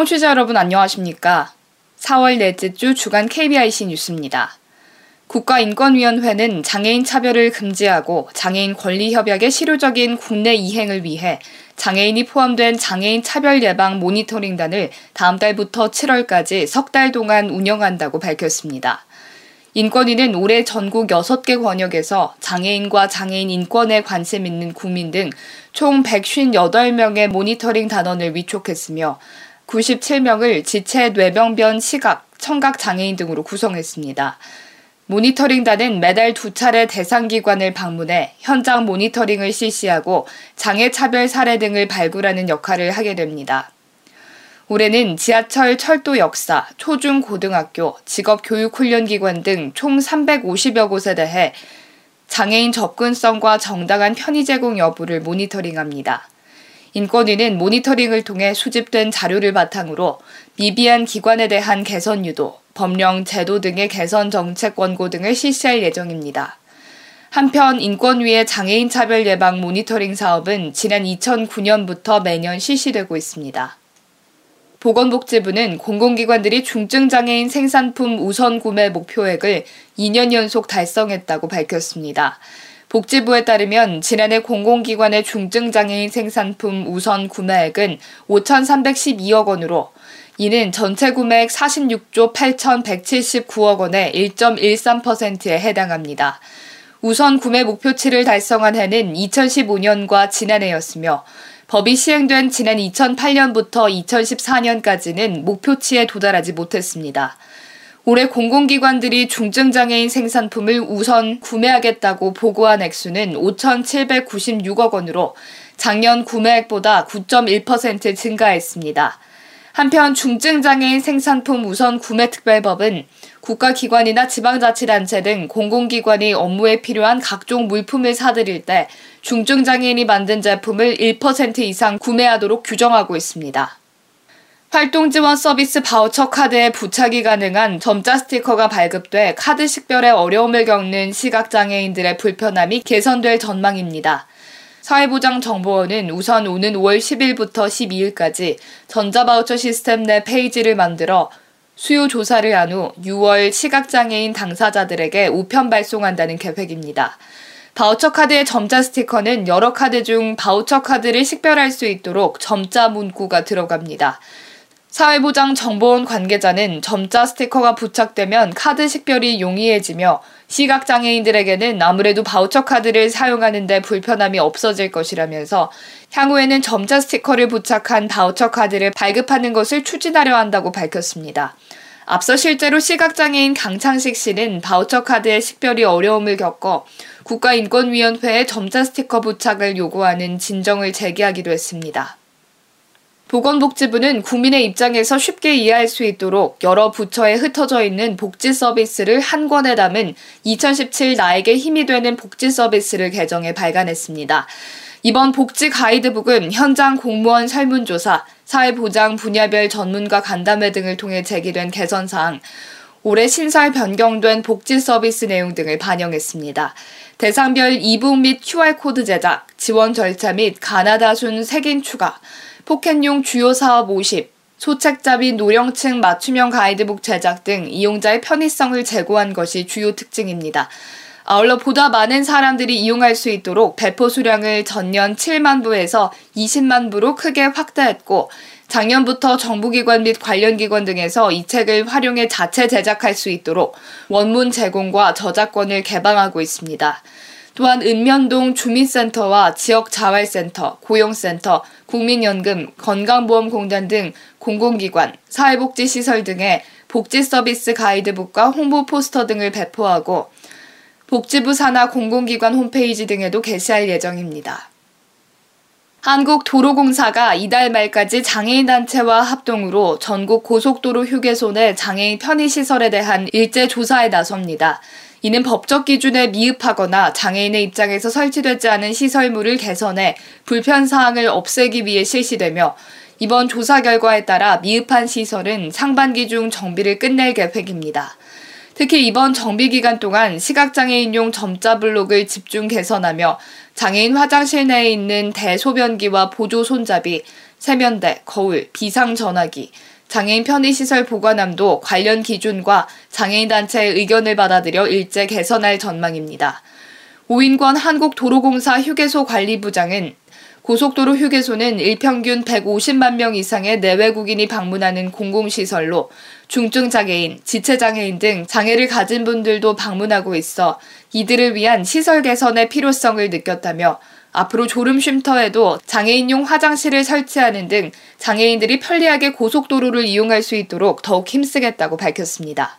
청취자 여러분 안녕하십니까? 4월 넷째 주 주간 KBIC 뉴스입니다. 국가인권위원회는 장애인 차별을 금지하고 장애인 권리협약의 실효적인 국내 이행을 위해 장애인이 포함된 장애인 차별 예방 모니터링단을 다음 달부터 7월까지 석 달 동안 운영한다고 밝혔습니다. 인권위는 올해 전국 6개 권역에서 장애인과 장애인 인권에 관심 있는 국민 등 총 158명의 모니터링 단원을 위촉했으며 97명을 지체, 뇌병변, 시각, 청각 장애인 등으로 구성했습니다. 모니터링단은 매달 2차례 대상기관을 방문해 현장 모니터링을 실시하고 장애차별 사례 등을 발굴하는 역할을 하게 됩니다. 올해는 지하철, 철도 역사, 초중, 고등학교, 직업교육훈련기관 등 총 350여 곳에 대해 장애인 접근성과 정당한 편의 제공 여부를 모니터링합니다. 인권위는 모니터링을 통해 수집된 자료를 바탕으로 미비한 기관에 대한 개선 유도, 법령, 제도 등의 개선 정책 권고 등을 실시할 예정입니다. 한편 인권위의 장애인 차별 예방 모니터링 사업은 지난 2009년부터 매년 실시되고 있습니다. 보건복지부는 공공기관들이 중증장애인 생산품 우선 구매 목표액을 2년 연속 달성했다고 밝혔습니다. 복지부에 따르면 지난해 공공기관의 중증장애인 생산품 우선 구매액은 5,312억 원으로 이는 전체 구매액 46조 8,179억 원의 1.13%에 해당합니다. 우선 구매 목표치를 달성한 해는 2015년과 지난해였으며 법이 시행된 지난 2008년부터 2014년까지는 목표치에 도달하지 못했습니다. 올해 공공기관들이 중증장애인 생산품을 우선 구매하겠다고 보고한 액수는 5,796억 원으로 작년 구매액보다 9.1% 증가했습니다. 한편 중증장애인 생산품 우선 구매특별법은 국가기관이나 지방자치단체 등 공공기관이 업무에 필요한 각종 물품을 사들일 때 중증장애인이 만든 제품을 1% 이상 구매하도록 규정하고 있습니다. 활동지원 서비스 바우처 카드에 부착이 가능한 점자 스티커가 발급돼 카드 식별에 어려움을 겪는 시각장애인들의 불편함이 개선될 전망입니다. 사회보장정보원은 우선 오는 5월 10일부터 12일까지 전자바우처 시스템 내 페이지를 만들어 수요 조사를 한 후 6월 시각장애인 당사자들에게 우편 발송한다는 계획입니다. 바우처 카드의 점자 스티커는 여러 카드 중 바우처 카드를 식별할 수 있도록 점자 문구가 들어갑니다. 사회보장정보원 관계자는 점자 스티커가 부착되면 카드 식별이 용이해지며 시각장애인들에게는 아무래도 바우처 카드를 사용하는 데 불편함이 없어질 것이라면서 향후에는 점자 스티커를 부착한 바우처 카드를 발급하는 것을 추진하려 한다고 밝혔습니다. 앞서 실제로 시각장애인 강창식 씨는 바우처 카드의 식별이 어려움을 겪어 국가인권위원회에 점자 스티커 부착을 요구하는 진정을 제기하기도 했습니다. 보건복지부는 국민의 입장에서 쉽게 이해할 수 있도록 여러 부처에 흩어져 있는 복지 서비스를 한 권에 담은 2017 나에게 힘이 되는 복지 서비스를 개정해 발간했습니다. 이번 복지 가이드북은 현장 공무원 설문조사, 사회보장 분야별 전문가 간담회 등을 통해 제기된 개선사항, 올해 신설 변경된 복지 서비스 내용 등을 반영했습니다. 대상별 이북 및 QR코드 제작, 지원 절차 및 가나다순 색인 추가, 포켓용 주요 사업 50, 소책자 및 노령층 맞춤형 가이드북 제작 등 이용자의 편의성을 제고한 것이 주요 특징입니다. 아울러 보다 많은 사람들이 이용할 수 있도록 배포 수량을 전년 7만 부에서 20만 부로 크게 확대했고 작년부터 정부기관 및 관련 기관 등에서 이 책을 활용해 자체 제작할 수 있도록 원문 제공과 저작권을 개방하고 있습니다. 또한 읍면동 주민센터와 지역자활센터, 고용센터, 국민연금, 건강보험공단 등 공공기관, 사회복지시설 등의 복지서비스 가이드북과 홍보 포스터 등을 배포하고 복지부 산하 공공기관 홈페이지 등에도 게시할 예정입니다. 한국도로공사가 이달 말까지 장애인단체와 합동으로 전국 고속도로 휴게소 내 장애인 편의시설에 대한 일제 조사에 나섭니다. 이는 법적 기준에 미흡하거나 장애인의 입장에서 설치되지 않은 시설물을 개선해 불편사항을 없애기 위해 실시되며 이번 조사 결과에 따라 미흡한 시설은 상반기 중 정비를 끝낼 계획입니다. 특히 이번 정비기간 동안 시각장애인용 점자 블록을 집중 개선하며 장애인 화장실 내에 있는 대소변기와 보조 손잡이, 세면대, 거울, 비상전화기, 장애인 편의시설 보관함도 관련 기준과 장애인단체의 의견을 받아들여 일제 개선할 전망입니다. 오인권 한국도로공사 휴게소 관리부장은 고속도로 휴게소는 일평균 150만 명 이상의 내외국인이 방문하는 공공시설로 중증장애인, 지체장애인 등 장애를 가진 분들도 방문하고 있어 이들을 위한 시설 개선의 필요성을 느꼈다며 앞으로 졸음 쉼터에도 장애인용 화장실을 설치하는 등 장애인들이 편리하게 고속도로를 이용할 수 있도록 더욱 힘쓰겠다고 밝혔습니다.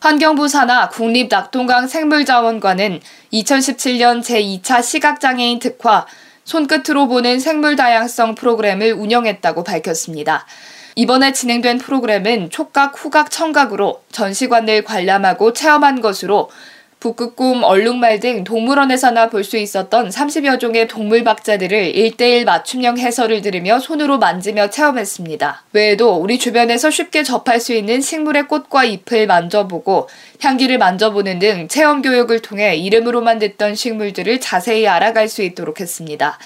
환경부 산하 국립낙동강 생물자원관은 2017년 제2차 시각장애인 특화 손끝으로 보는 생물다양성 프로그램을 운영했다고 밝혔습니다. 이번에 진행된 프로그램은 촉각, 후각, 청각으로 전시관을 관람하고 체험한 것으로 북극곰, 얼룩말 등 동물원에서나 볼 수 있었던 30여 종의 동물 박자들을 1:1 맞춤형 해설을 들으며 손으로 만지며 체험했습니다. 외에도 우리 주변에서 쉽게 접할 수 있는 식물의 꽃과 잎을 만져보고 향기를 만져보는 등 체험 교육을 통해 이름으로만 듣던 식물들을 자세히 알아갈 수 있도록 했습니다.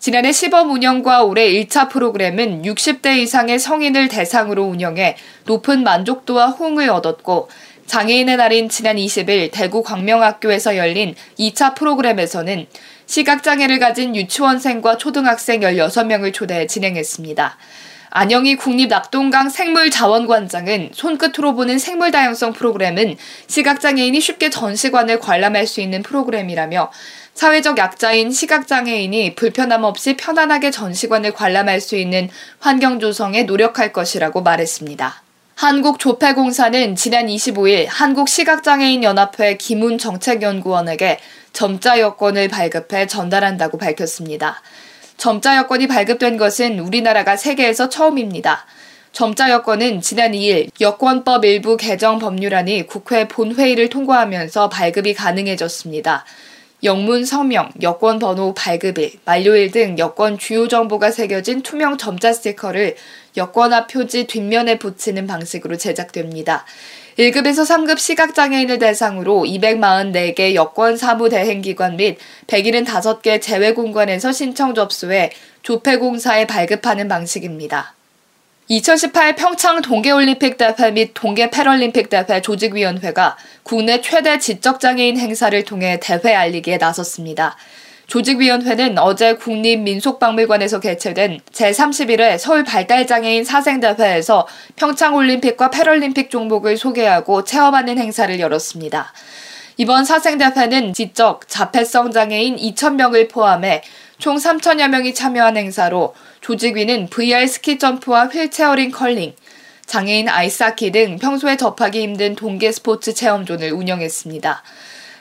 지난해 시범 운영과 올해 1차 프로그램은 60대 이상의 성인을 대상으로 운영해 높은 만족도와 호응을 얻었고 장애인의 날인 지난 20일 대구 광명학교에서 열린 2차 프로그램에서는 시각장애를 가진 유치원생과 초등학생 16명을 초대해 진행했습니다. 안영희 국립낙동강 생물자원관장은 손끝으로 보는 생물다양성 프로그램은 시각장애인이 쉽게 전시관을 관람할 수 있는 프로그램이라며 사회적 약자인 시각장애인이 불편함 없이 편안하게 전시관을 관람할 수 있는 환경 조성에 노력할 것이라고 말했습니다. 한국조폐공사는 지난 25일 한국시각장애인연합회 김훈 정책연구원에게 점자 여권을 발급해 전달한다고 밝혔습니다. 점자 여권이 발급된 것은 우리나라가 세계에서 처음입니다. 점자 여권은 지난 2일 여권법 일부 개정 법률안이 국회 본회의를 통과하면서 발급이 가능해졌습니다. 영문 서명, 여권 번호 발급일, 만료일 등 여권 주요 정보가 새겨진 투명 점자 스티커를 여권 앞 표지 뒷면에 붙이는 방식으로 제작됩니다. 1급에서 3급 시각장애인을 대상으로 244개 여권 사무 대행기관 및 175개 재외공관에서 신청 접수해 조폐공사에 발급하는 방식입니다. 2018 평창 동계올림픽대회 및 동계패럴림픽대회 조직위원회가 국내 최대 지적장애인 행사를 통해 대회 알리기에 나섰습니다. 조직위원회는 어제 국립민속박물관에서 개최된 제31회 서울발달장애인 사생대회에서 평창올림픽과 패럴림픽 종목을 소개하고 체험하는 행사를 열었습니다. 이번 사생대회는 지적, 자폐성 장애인 2,000명을 포함해 총 3,000여 명이 참여한 행사로 조직위는 VR 스키 점프와 휠체어링 컬링, 장애인 아이스하키 등 평소에 접하기 힘든 동계 스포츠 체험존을 운영했습니다.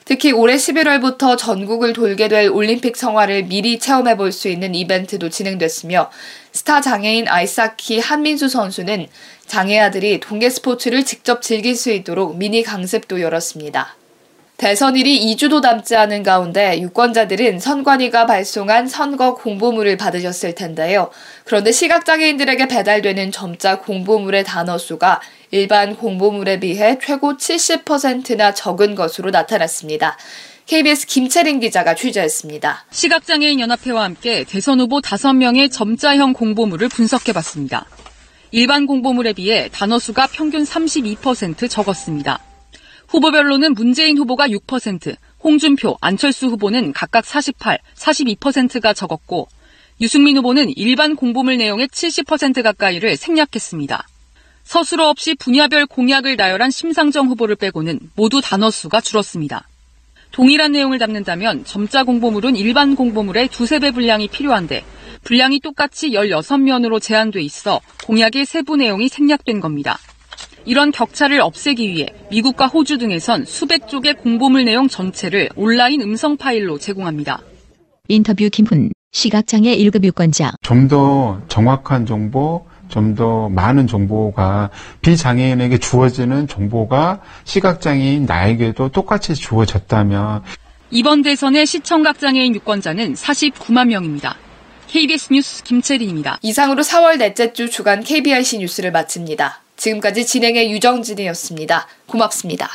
특히 올해 11월부터 전국을 돌게 될 올림픽 성화를 미리 체험해볼 수 있는 이벤트도 진행됐으며 스타 장애인 아이스하키 한민수 선수는 장애 아들이 동계 스포츠를 직접 즐길 수 있도록 미니 강습도 열었습니다. 대선일이 2주도 남지 않은 가운데 유권자들은 선관위가 발송한 선거 공보물을 받으셨을 텐데요. 그런데 시각장애인들에게 배달되는 점자 공보물의 단어 수가 일반 공보물에 비해 최고 70%나 적은 것으로 나타났습니다. KBS 김채린 기자가 취재했습니다. 시각장애인연합회와 함께 대선 후보 5명의 점자형 공보물을 분석해봤습니다. 일반 공보물에 비해 단어 수가 평균 32% 적었습니다. 후보별로는 문재인 후보가 6%, 홍준표, 안철수 후보는 각각 48, 42%가 적었고 유승민 후보는 일반 공보물 내용의 70% 가까이를 생략했습니다. 서술어 없이 분야별 공약을 나열한 심상정 후보를 빼고는 모두 단어 수가 줄었습니다. 동일한 내용을 담는다면 점자 공보물은 일반 공보물의 2~3배 분량이 필요한데 분량이 똑같이 16면으로 제한돼 있어 공약의 세부 내용이 생략된 겁니다. 이런 격차를 없애기 위해 미국과 호주 등에선 수백 쪽의 공보물 내용 전체를 온라인 음성 파일로 제공합니다. 인터뷰 김훈, 시각장애 1급 유권자. 좀 더 정확한 정보, 좀 더 많은 정보가 비장애인에게 주어지는 정보가 시각장애인 나에게도 똑같이 주어졌다면. 이번 대선의 시청각장애인 유권자는 49만 명입니다. KBS 뉴스 김채린입니다. 이상으로 4월 넷째 주 주간 KBIC 뉴스를 마칩니다. 지금까지 진행의 유정진이었습니다. 고맙습니다.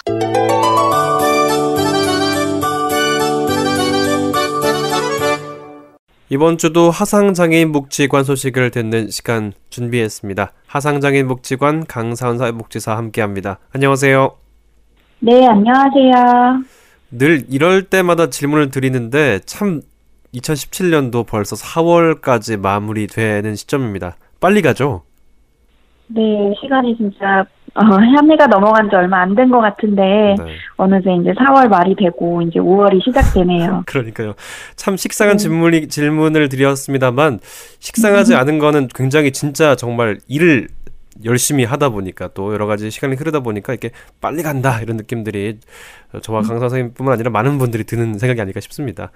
이번 주도 하상장애인복지관 소식을 듣는 시간 준비했습니다. 하상장애인복지관 강사원 사회복지사 함께합니다. 안녕하세요. 네, 안녕하세요. 늘 이럴 때마다 질문을 드리는데 참 2017년도 벌써 4월까지 마무리되는 시점입니다. 빨리 가죠? 네, 시간이 진짜 한 해가 넘어간 지 얼마 안 된 것 같은데 네. 어느새 이제 4월 말이 되고 이제 5월이 시작되네요. 그러니까요. 참 식상한 질문을 드렸습니다만 식상하지 않은 거는 굉장히 진짜 정말 일을 열심히 하다 보니까 또 여러 가지 시간이 흐르다 보니까 이렇게 빨리 간다 이런 느낌들이 저와 강 선생님뿐만 아니라 많은 분들이 드는 생각이 아닐까 싶습니다.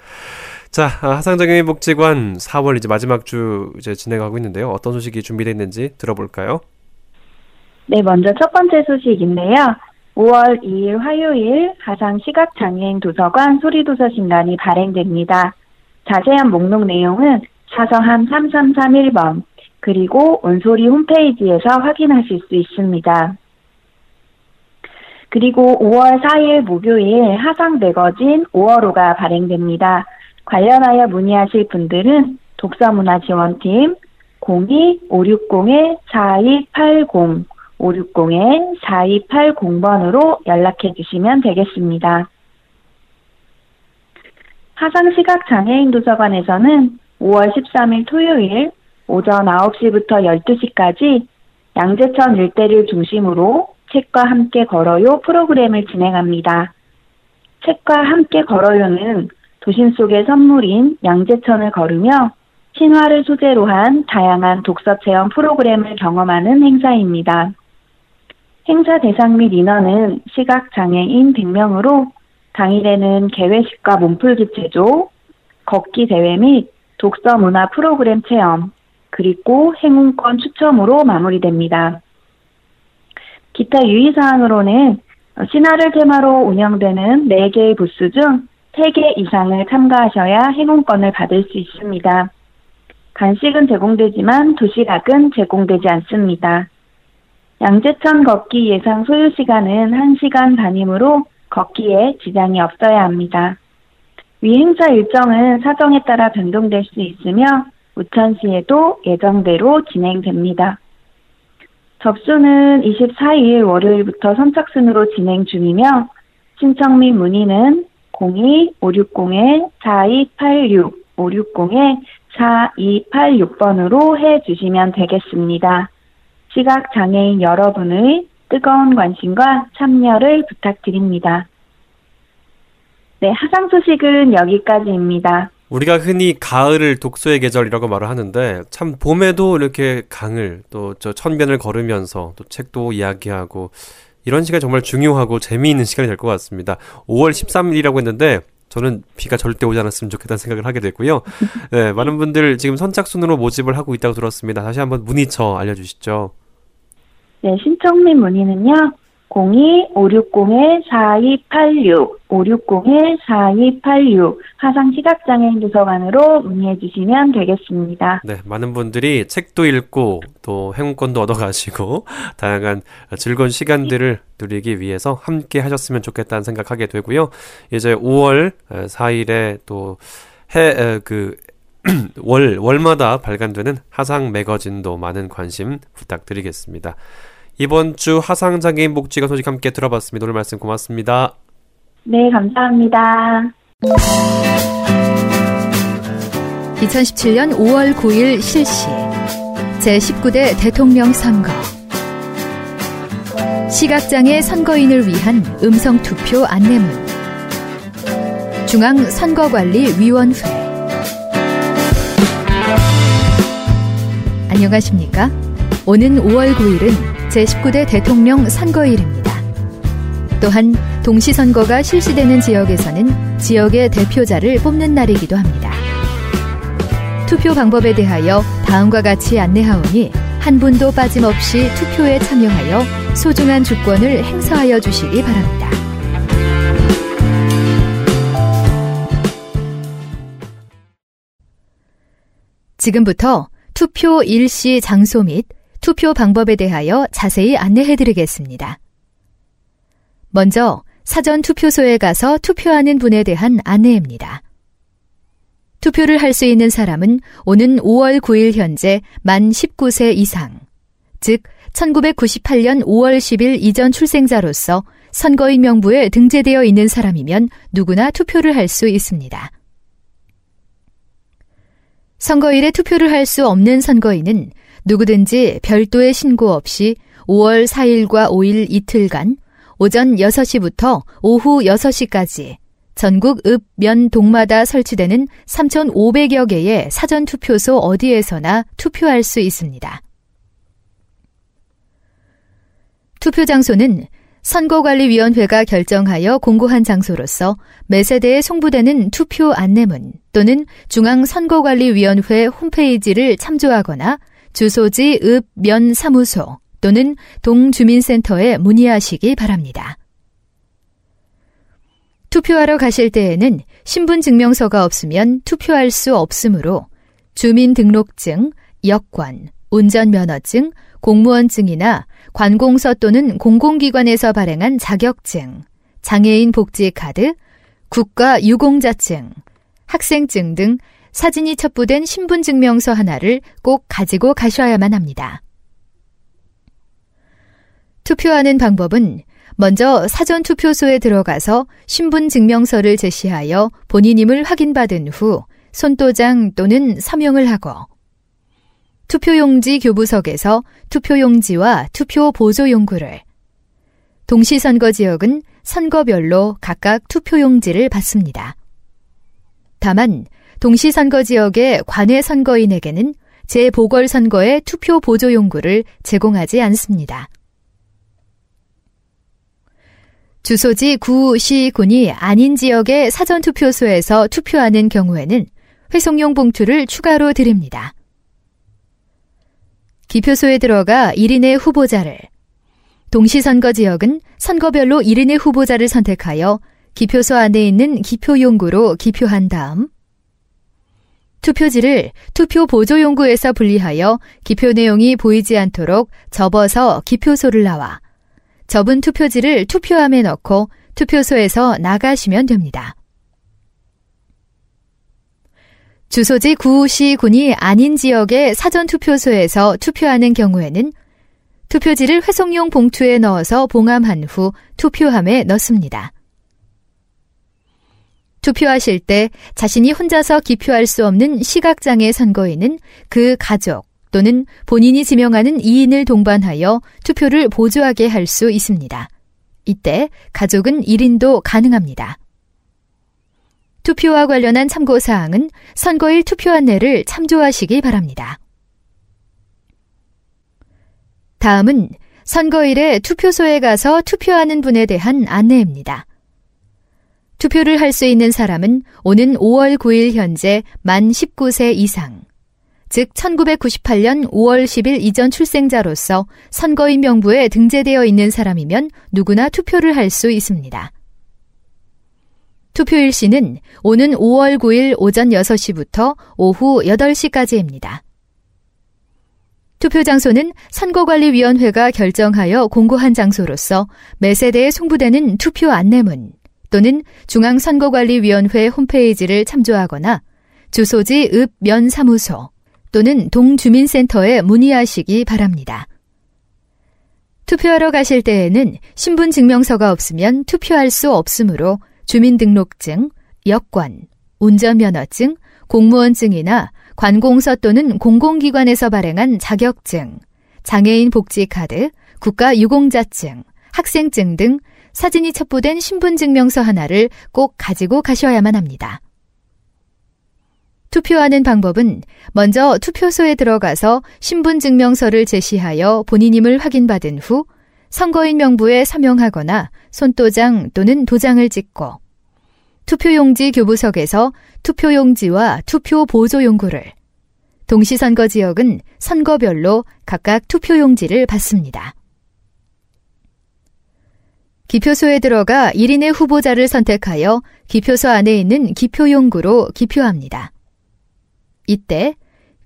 자, 하상장애인복지관 4월 이제 마지막 주 이제 진행하고 있는데요. 어떤 소식이 준비되어 있는지 들어볼까요? 네, 먼저 첫 번째 소식인데요. 5월 2일 화요일 하상시각장애인도서관 소리도서신간이 발행됩니다. 자세한 목록 내용은 사서함 3331번 그리고 온소리 홈페이지에서 확인하실 수 있습니다. 그리고 5월 4일 목요일 하상 매거진 5월호가 발행됩니다. 관련하여 문의하실 분들은 독서문화지원팀 02-560-4280 560-4280번으로 연락해 주시면 되겠습니다. 하상시각장애인도서관에서는 5월 13일 토요일 오전 9시부터 12시까지 양재천 일대를 중심으로 책과 함께 걸어요 프로그램을 진행합니다. 책과 함께 걸어요는 도심 속의 선물인 양재천을 걸으며 신화를 소재로 한 다양한 독서 체험 프로그램을 경험하는 행사입니다. 행사 대상 및 인원은 시각장애인 100명으로 당일에는 개회식과 몸풀기 체조, 걷기 대회 및 독서 문화 프로그램 체험, 그리고 행운권 추첨으로 마무리됩니다. 기타 유의사항으로는 신화를 테마로 운영되는 4개의 부스 중 3개 이상을 참가하셔야 행운권을 받을 수 있습니다. 간식은 제공되지만 도시락은 제공되지 않습니다. 양재천 걷기 예상 소요시간은 1시간 반이므로 걷기에 지장이 없어야 합니다. 위 행사 일정은 사정에 따라 변동될 수 있으며 우천시에도 예정대로 진행됩니다. 접수는 24일 월요일부터 선착순으로 진행 중이며 신청 및 문의는 02-560-4286, 560-4286번으로 해주시면 되겠습니다. 시각장애인 여러분의 뜨거운 관심과 참여를 부탁드립니다. 네, 하상 소식은 여기까지입니다. 우리가 흔히 가을을 독서의 계절이라고 말을 하는데 참 봄에도 이렇게 강을 또 저 천변을 걸으면서 또 책도 이야기하고 이런 시간이 정말 중요하고 재미있는 시간이 될 것 같습니다. 5월 13일이라고 했는데 저는 비가 절대 오지 않았으면 좋겠다는 생각을 하게 됐고요. 네, 많은 분들 지금 선착순으로 모집을 하고 있다고 들었습니다. 다시 한번 문의처 알려주시죠. 네, 신청 및 문의는요. 02-560-4286, 560-4286 하상시각장애인도서관으로 문의해 주시면 되겠습니다. 네, 많은 분들이 책도 읽고 또 행운권도 얻어가시고 다양한 즐거운 시간들을 누리기 위해서 함께 하셨으면 좋겠다는 생각하게 되고요. 이제 5월 4일에 또 월마다 발간되는 하상 매거진도 많은 관심 부탁드리겠습니다. 이번 주 하상장애인복지관 소식 함께 들어봤습니다. 오늘 말씀 고맙습니다. 네, 감사합니다. 2017년 5월 9일 실시 제19대 대통령 선거 시각장애 선거인을 위한 음성투표 안내문 중앙선거관리위원회. 안녕하십니까? 오는 5월 9일은 제19대 대통령 선거일입니다. 또한 동시선거가 실시되는 지역에서는 지역의 대표자를 뽑는 날이기도 합니다. 투표 방법에 대하여 다음과 같이 안내하오니 한 분도 빠짐없이 투표에 참여하여 소중한 주권을 행사하여 주시기 바랍니다. 지금부터 투표 일시 장소 및 투표 방법에 대하여 자세히 안내해드리겠습니다. 먼저 사전 투표소에 가서 투표하는 분에 대한 안내입니다. 투표를 할 수 있는 사람은 오는 5월 9일 현재 만 19세 이상, 즉 1998년 5월 10일 이전 출생자로서 선거인 명부에 등재되어 있는 사람이면 누구나 투표를 할 수 있습니다. 선거일에 투표를 할 수 없는 선거인은 누구든지 별도의 신고 없이 5월 4일과 5일 이틀간 오전 6시부터 오후 6시까지 전국 읍, 면, 동마다 설치되는 3,500여 개의 사전투표소 어디에서나 투표할 수 있습니다. 투표 장소는 선거관리위원회가 결정하여 공고한 장소로서 매세대에 송부되는 투표 안내문 또는 중앙선거관리위원회 홈페이지를 참조하거나 주소지 읍, 면, 사무소 또는 동주민센터에 문의하시기 바랍니다. 투표하러 가실 때에는 신분증명서가 없으면 투표할 수 없으므로 주민등록증, 여권, 운전면허증, 공무원증이나 관공서 또는 공공기관에서 발행한 자격증, 장애인복지카드, 국가유공자증, 학생증 등 사진이 첩부된 신분증명서 하나를 꼭 가지고 가셔야만 합니다. 투표하는 방법은 먼저 사전투표소에 들어가서 신분증명서를 제시하여 본인임을 확인받은 후 손도장 또는 서명을 하고 투표용지 교부석에서 투표용지와 투표보조용구를, 동시선거지역은 선거별로 각각 투표용지를 받습니다. 다만 동시선거지역의 관외 선거인에게는 재보궐선거의 투표보조용구를 제공하지 않습니다. 주소지 구, 시, 군이 아닌 지역의 사전투표소에서 투표하는 경우에는 회송용 봉투를 추가로 드립니다. 기표소에 들어가 1인의 후보자를, 동시선거지역은 선거별로 1인의 후보자를 선택하여 기표소 안에 있는 기표용구로 기표한 다음 투표지를 투표보조용구에서 분리하여 기표 내용이 보이지 않도록 접어서 기표소를 나와 접은 투표지를 투표함에 넣고 투표소에서 나가시면 됩니다. 주소지 구, 시, 군이 아닌 지역의 사전투표소에서 투표하는 경우에는 투표지를 회송용 봉투에 넣어서 봉함한 후 투표함에 넣습니다. 투표하실 때 자신이 혼자서 기표할 수 없는 시각장애 선거인은 그 가족, 또는 본인이 지명하는 2인을 동반하여 투표를 보조하게 할 수 있습니다. 이때 가족은 1인도 가능합니다. 투표와 관련한 참고사항은 선거일 투표 안내를 참조하시기 바랍니다. 다음은 선거일에 투표소에 가서 투표하는 분에 대한 안내입니다. 투표를 할 수 있는 사람은 오는 5월 9일 현재 만 19세 이상, 즉 1998년 5월 10일 이전 출생자로서 선거인 명부에 등재되어 있는 사람이면 누구나 투표를 할 수 있습니다. 투표일시는 오는 5월 9일 오전 6시부터 오후 8시까지입니다. 투표 장소는 선거관리위원회가 결정하여 공고한 장소로서 매세대에 송부되는 투표 안내문 또는 중앙선거관리위원회 홈페이지를 참조하거나 주소지 읍, 면, 사무소 또는 동주민센터에 문의하시기 바랍니다. 투표하러 가실 때에는 신분증명서가 없으면 투표할 수 없으므로 주민등록증, 여권, 운전면허증, 공무원증이나 관공서 또는 공공기관에서 발행한 자격증, 장애인복지카드, 국가유공자증, 학생증 등 사진이 첩부된 신분증명서 하나를 꼭 가지고 가셔야만 합니다. 투표하는 방법은 먼저 투표소에 들어가서 신분증명서를 제시하여 본인임을 확인받은 후 선거인 명부에 서명하거나 손도장 또는 도장을 찍고 투표용지 교부석에서 투표용지와 투표보조용구를, 동시선거지역은 선거별로 각각 투표용지를 받습니다. 기표소에 들어가 1인의 후보자를 선택하여 기표소 안에 있는 기표용구로 기표합니다. 이때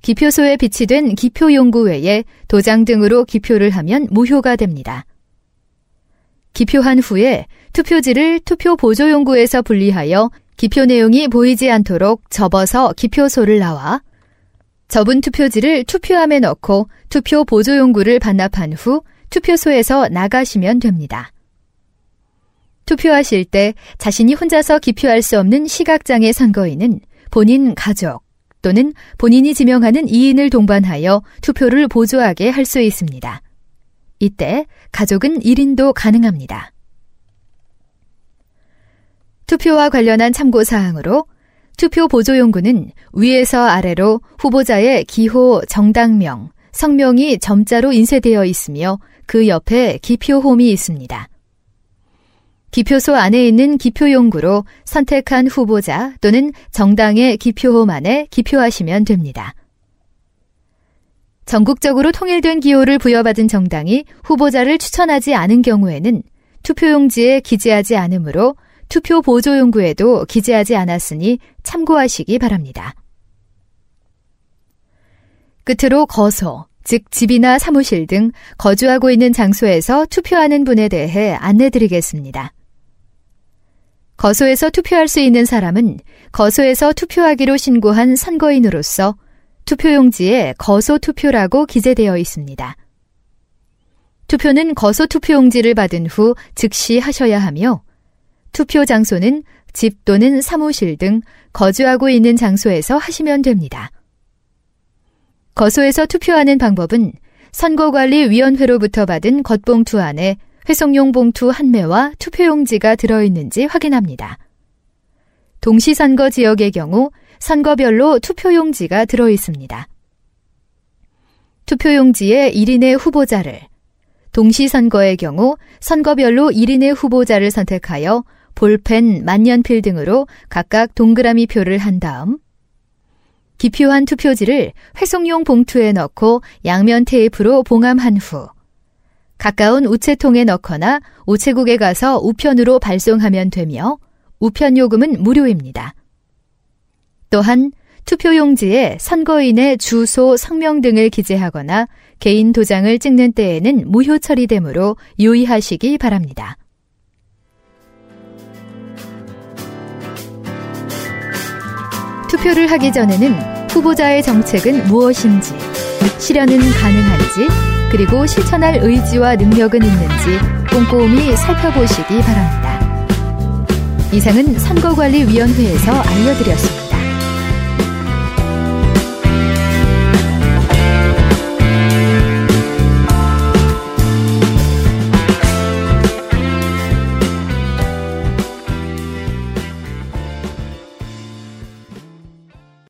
기표소에 비치된 기표용구 외에 도장 등으로 기표를 하면 무효가 됩니다. 기표한 후에 투표지를 투표보조용구에서 분리하여 기표 내용이 보이지 않도록 접어서 기표소를 나와 접은 투표지를 투표함에 넣고 투표보조용구를 반납한 후 투표소에서 나가시면 됩니다. 투표하실 때 자신이 혼자서 기표할 수 없는 시각장애 선거인은 본인 가족 또는 본인이 지명하는 2인을 동반하여 투표를 보조하게 할 수 있습니다. 이때 가족은 1인도 가능합니다. 투표와 관련한 참고사항으로 투표 보조용구는 위에서 아래로 후보자의 기호, 정당명, 성명이 점자로 인쇄되어 있으며 그 옆에 기표홈이 있습니다. 기표소 안에 있는 기표용구로 선택한 후보자 또는 정당의 기표홈 안에 기표하시면 됩니다. 전국적으로 통일된 기호를 부여받은 정당이 후보자를 추천하지 않은 경우에는 투표용지에 기재하지 않으므로 투표 보조용구에도 기재하지 않았으니 참고하시기 바랍니다. 끝으로 거소, 즉 집이나 사무실 등 거주하고 있는 장소에서 투표하는 분에 대해 안내드리겠습니다. 거소에서 투표할 수 있는 사람은 거소에서 투표하기로 신고한 선거인으로서 투표용지에 거소 투표라고 기재되어 있습니다. 투표는 거소 투표용지를 받은 후 즉시 하셔야 하며 투표 장소는 집 또는 사무실 등 거주하고 있는 장소에서 하시면 됩니다. 거소에서 투표하는 방법은 선거관리위원회로부터 받은 겉봉투 안에 회성용 봉투 1매와 투표용지가 들어있는지 확인합니다. 동시선거 지역의 경우 선거별로 투표용지가 들어있습니다. 투표용지에 1인의 후보자를, 동시선거의 경우 선거별로 1인의 후보자를 선택하여 볼펜, 만년필 등으로 각각 동그라미 표를 한 다음 기표한 투표지를 회송용 봉투에 넣고 양면 테이프로 봉함한 후 가까운 우체통에 넣거나 우체국에 가서 우편으로 발송하면 되며 우편 요금은 무료입니다. 또한 투표용지에 선거인의 주소, 성명 등을 기재하거나 개인 도장을 찍는 때에는 무효 처리되므로 유의하시기 바랍니다. 투표를 하기 전에는 후보자의 정책은 무엇인지, 실현은 가능한지, 그리고 실천할 의지와 능력은 있는지 꼼꼼히 살펴보시기 바랍니다. 이상은 선거관리위원회에서 알려드렸습니다.